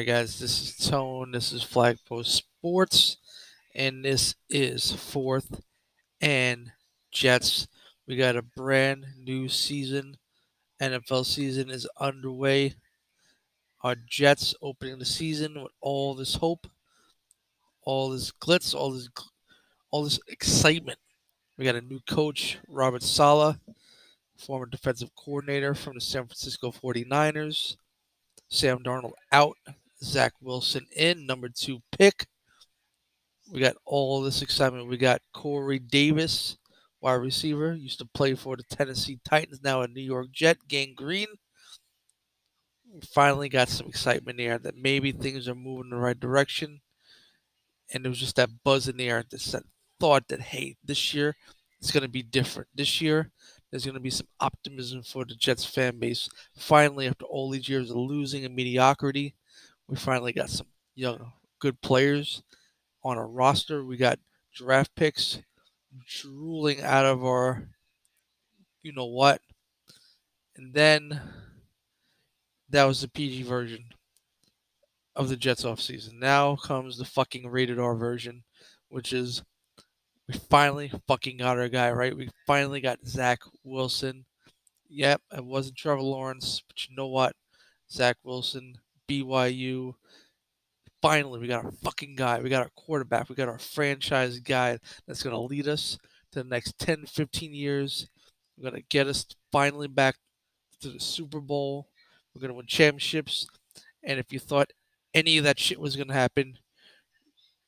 right, guys, this is Tone, this is Flagpost Sports, and this is Fourth and Jets. We got a brand new season. NFL season is underway. Our Jets opening the season with all this hope, all this glitz, all this excitement. We got a new coach, Robert Saleh, former defensive coordinator from the San Francisco 49ers. Sam Darnold out, Zach Wilson in, #2 pick. We got all this excitement. We got Corey Davis, wide receiver, used to play for the Tennessee Titans, now a New York Jet, gang green. We finally got some excitement there that maybe things are moving in the right direction. And there was just that buzz in the air, that thought that, hey, this year it's going to be different. This year there's going to be some optimism for the Jets fan base. Finally, after all these years of losing and mediocrity, we finally got some young, good players on our roster. We got draft picks drooling out of our you-know-what. And then that was the PG version of the Jets offseason. Now comes the fucking rated R version, which is we finally fucking got our guy, right? We finally got Zach Wilson. Yep, it wasn't Trevor Lawrence, but you know what? Zach Wilson, BYU. Finally, we got our fucking guy. We got our quarterback. We got our franchise guy that's going to lead us to the next 10, 15 years. We're going to get us finally back to the Super Bowl. We're going to win championships. And if you thought any of that shit was going to happen,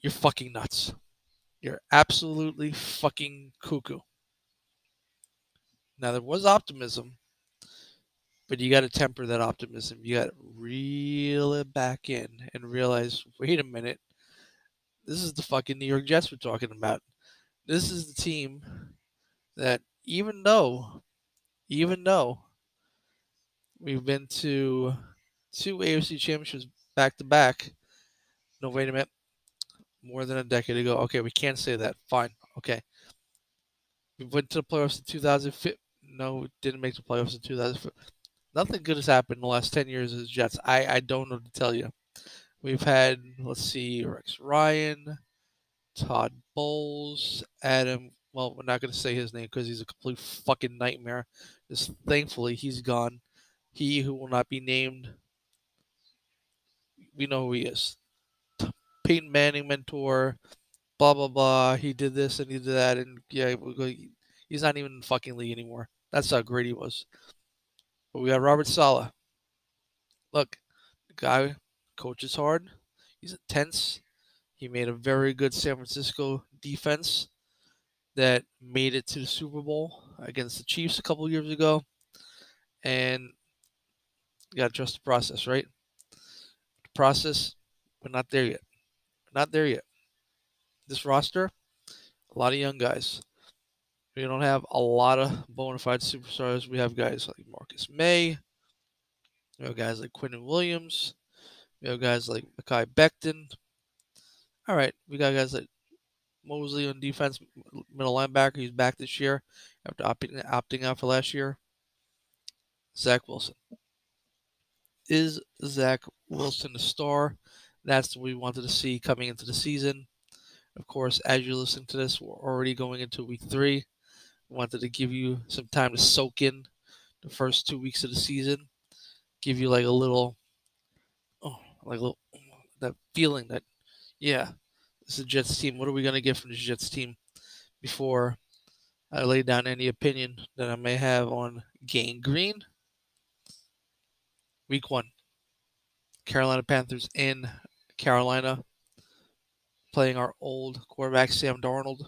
you're fucking nuts. You're absolutely fucking cuckoo. Now, there was optimism, but you got to temper that optimism. You got to reel it back in and realize, wait a minute, this is the fucking New York Jets we're talking about. This is the team that even though we've been to 2 AFC championships back to back, no, wait a minute, more than a decade ago. Okay, we can't say that. Fine. Okay. We went to the playoffs in 2005. No, we didn't make the playoffs in 2005. Nothing good has happened in the last 10 years as Jets. I don't know what to tell you. We've had, let's see, Rex Ryan, Todd Bowles, Adam. Well, we're not going to say his name because he's a complete fucking nightmare. Just thankfully, he's gone. He who will not be named, we know who he is. Peyton Manning mentor, blah, blah, blah. He did this and he did that. And yeah, he's not even in the fucking league anymore. That's how great he was. But we got Robert Saleh. Look, the guy coaches hard. He's intense. He made a very good San Francisco defense that made it to the Super Bowl against the Chiefs a couple of years ago. And you got to trust the process, right? The process, we're not there yet. Not there yet. This roster, a lot of young guys. We don't have a lot of bona fide superstars. We have guys like Marcus May. We have guys like Quentin Williams. We have guys like Makai Becton. All right, we got guys like Mosley on defense, middle linebacker. He's back this year after opting out for last year. Zach Wilson. Is Zach Wilson a star? That's what we wanted to see coming into the season. Of course, as you listen to this, we're already going into week 3. We wanted to give you some time to soak in the first 2 weeks of the season. Give you like a little, that feeling that, yeah, this is a Jets team. What are we going to get from this Jets team before I lay down any opinion that I may have on Gang Green? Week 1, Carolina Panthers in Carolina, playing our old quarterback, Sam Darnold,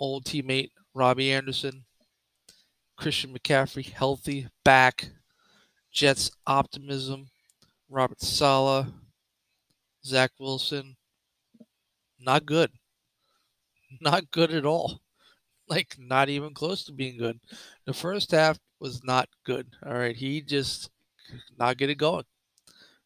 old teammate, Robbie Anderson, Christian McCaffrey, healthy, back, Jets optimism, Robert Saleh, Zach Wilson, not good. Not good at all. Like, not even close to being good. The first half was not good. All right, he just not get it going.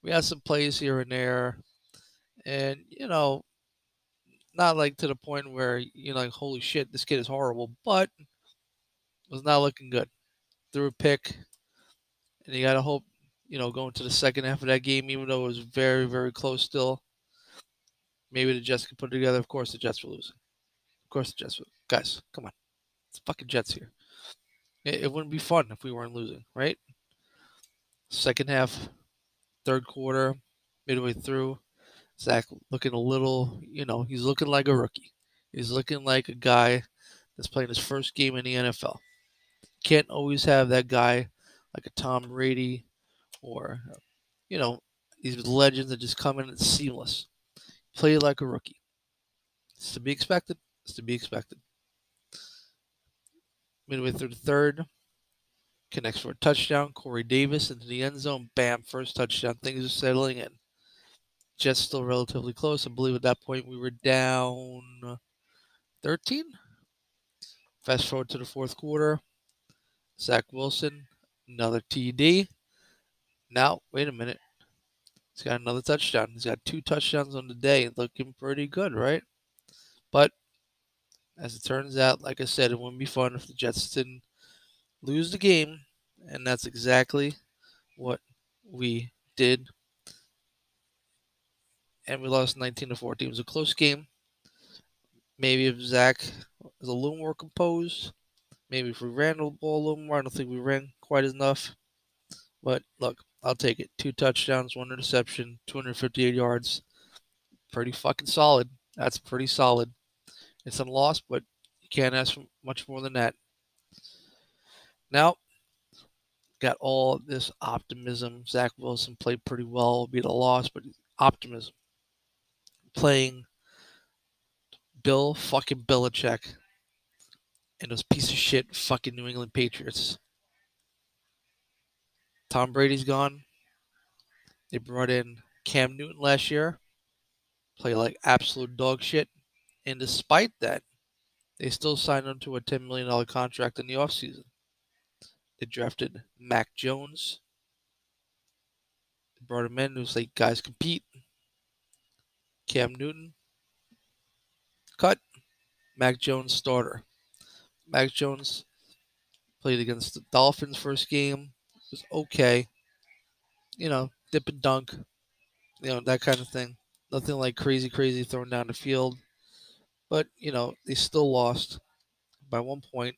We had some plays here and there, and not like to the point where like, holy shit, this kid is horrible, but was not looking good. Threw a pick, and you gotta hope you know, going to the second half of that game, even though it was very, very close still. Maybe the Jets could put it together. Of course, the Jets were losing. Of course, the Jets were. Guys, come on. It's fucking Jets here. It wouldn't be fun if we weren't losing, right? Second half, third quarter, midway through, Zach looking a little, you know, he's looking like a rookie. He's looking like a guy that's playing his first game in the NFL. Can't always have that guy like a Tom Brady or, you know, these legends that just come in and it's seamless. Play like a rookie. It's to be expected. It's to be expected. Midway through the third, connects for a touchdown. Corey Davis into the end zone. Bam, first touchdown. Things are settling in. Jets still relatively close. I believe at that point we were down 13. Fast forward to the fourth quarter. Zach Wilson, another TD. Now, wait a minute. He's got another touchdown. He's got two touchdowns on the day. Looking pretty good, right? But as it turns out, like I said, it wouldn't be fun if the Jets didn't lose the game. And that's exactly what we did. And we lost 19-14. It was a close game. Maybe if Zach was a little more composed. Maybe if we ran the ball a little more. I don't think we ran quite enough. But look, I'll take it. Two touchdowns, one interception, 258 yards. Pretty fucking solid. That's pretty solid. It's a loss, but you can't ask for much more than that. Now, got all this optimism. Zach Wilson played pretty well, beat a loss, but optimism. Playing Bill fucking Belichick and those piece of shit fucking New England Patriots. Tom Brady's gone. They brought in Cam Newton last year. Play like absolute dog shit. And despite that, they still signed him to a $10 million contract in the offseason. They drafted Mac Jones. They brought him in. It was like, guys, compete. Cam Newton. Cut. Mac Jones starter. Mac Jones played against the Dolphins first game. It was okay. You know, dip and dunk. You know, that kind of thing. Nothing like crazy thrown down the field. But, you know, they still lost by 1 point.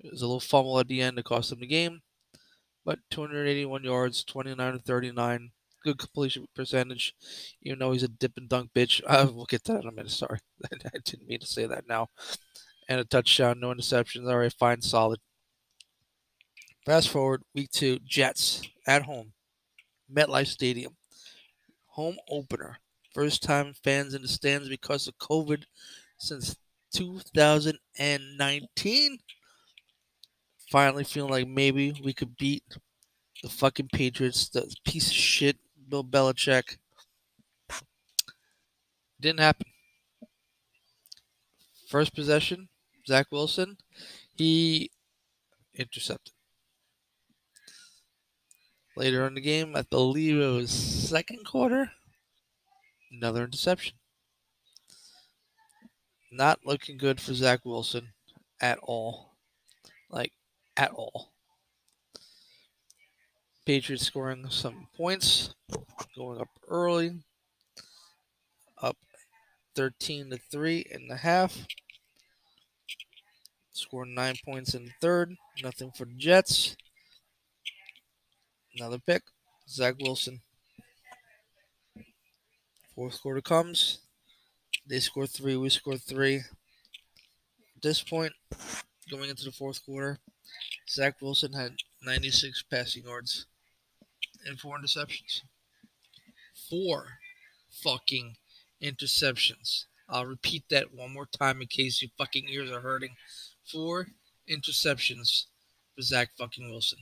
It was a little fumble at the end that cost them the game. But 281 yards, 29-39. Good completion percentage. Even though he's a dip and dunk bitch. We'll get to that in a minute. Sorry. I didn't mean to say that now. And a touchdown, no interceptions. All right, fine, solid. Fast forward, week two, Jets at home. MetLife Stadium. Home opener. First time fans in the stands because of COVID since 2019. Finally feeling like maybe we could beat the fucking Patriots, the piece of shit, Bill Belichick. Didn't happen. First possession, Zach Wilson, he intercepted. Later in the game, I believe it was second quarter. Another interception. Not looking good for Zach Wilson at all. Like, at all. Patriots scoring some points. Going up early. Up 13-3 in the half. Scored 9 points in the third. Nothing for the Jets. Another pick. Zach Wilson. Fourth quarter comes. They score three. We score three. At this point, going into the fourth quarter, Zach Wilson had 96 passing yards and 4 interceptions. 4 fucking interceptions. I'll repeat that one more time in case your fucking ears are hurting. 4 interceptions for Zach fucking Wilson.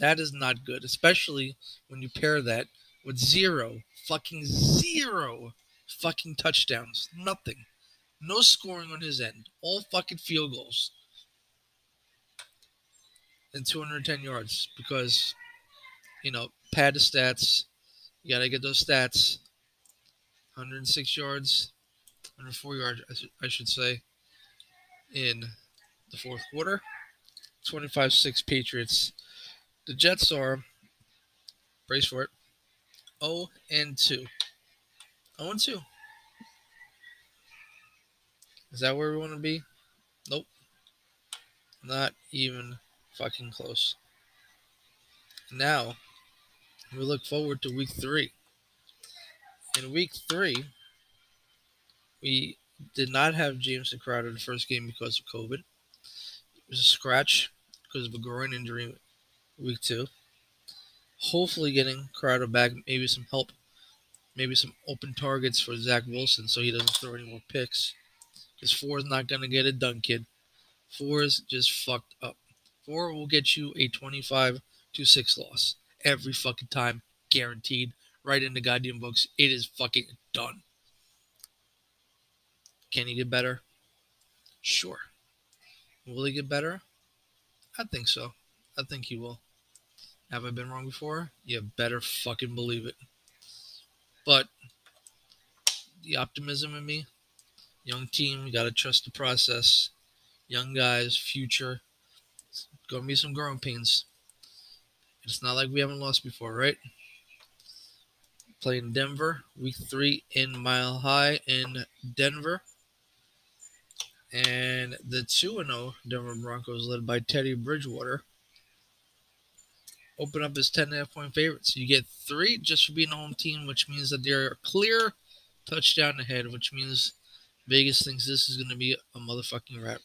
That is not good, especially when you pair that with zero fucking touchdowns. Nothing. No scoring on his end. All fucking field goals. And 210 yards. Because, you know, pad the stats. You got to get those stats. 106 yards. 104 yards, I should say. In the fourth quarter. 25-6 Patriots. The Jets are Brace for it. 0-2. 0-2. Is that where we want to be? Nope. Not even fucking close. Now, we look forward to week 3. In week 3, we did not have Jameson Crowder in the first game because of COVID. It was a scratch because of a groin injury in week 2. Hopefully getting Crowder back, maybe some help, maybe some open targets for Zach Wilson so he doesn't throw any more picks. Because 4 is not going to get it done, kid. 4 is just fucked up. 4 will get you a 25-6 loss. Every fucking time. Guaranteed. Right in the goddamn books. It is fucking done. Can he get better? Sure. Will he get better? I think so. I think he will. Have I been wrong before? You better fucking believe it. But the optimism in me, young team, you gotta trust the process. Young guys, future. It's gonna be some growing pains. It's not like we haven't lost before, right? Playing Denver, week 3 in Mile High in Denver. And the 2-0 Denver Broncos, led by Teddy Bridgewater, open up as 10.5-point favorites. You get 3 just for being a home team, which means that they're a clear touchdown ahead, which means Vegas thinks this is going to be a motherfucking wrap.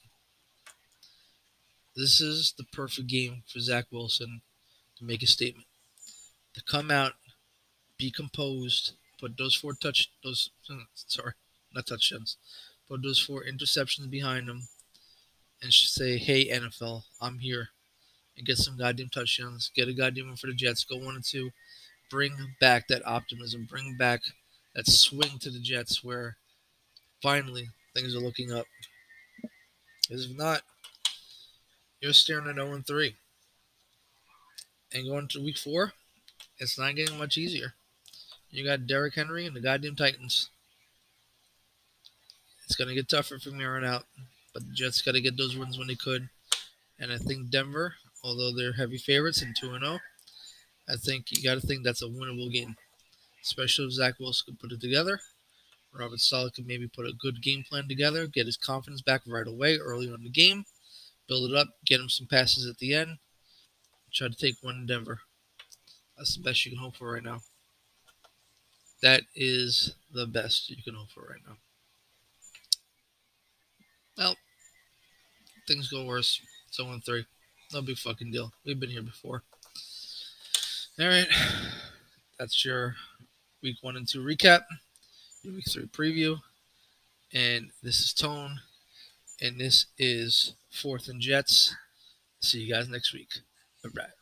This is the perfect game for Zach Wilson to make a statement. To come out, be composed, put those 4 interceptions behind him, and say, hey, NFL, I'm here. And get some goddamn touchdowns. Get a goddamn one for the Jets. Go 1-2. Bring back that optimism. Bring back that swing to the Jets where finally things are looking up. Because if not, you're staring at 0-3. And going to week 4, it's not getting much easier. You got Derrick Henry and the goddamn Titans. It's going to get tougher from here on out. But the Jets got to get those wins when they could. And I think Denver, although they're heavy favorites in 2-0, I think you got to think that's a winnable game. Especially if Zach Wilson could put it together. Robert Saleh could maybe put a good game plan together, get his confidence back right away early on in the game, build it up, get him some passes at the end, try to take one in Denver. That's the best you can hope for right now. That is the best you can hope for right now. Well, things go worse. So 1-3. No big fucking deal. We've been here before. Alright. That's your week 1 and 2 recap. Your week 3 preview. And this is Tone. And this is Fourth and Jets. See you guys next week. Alright.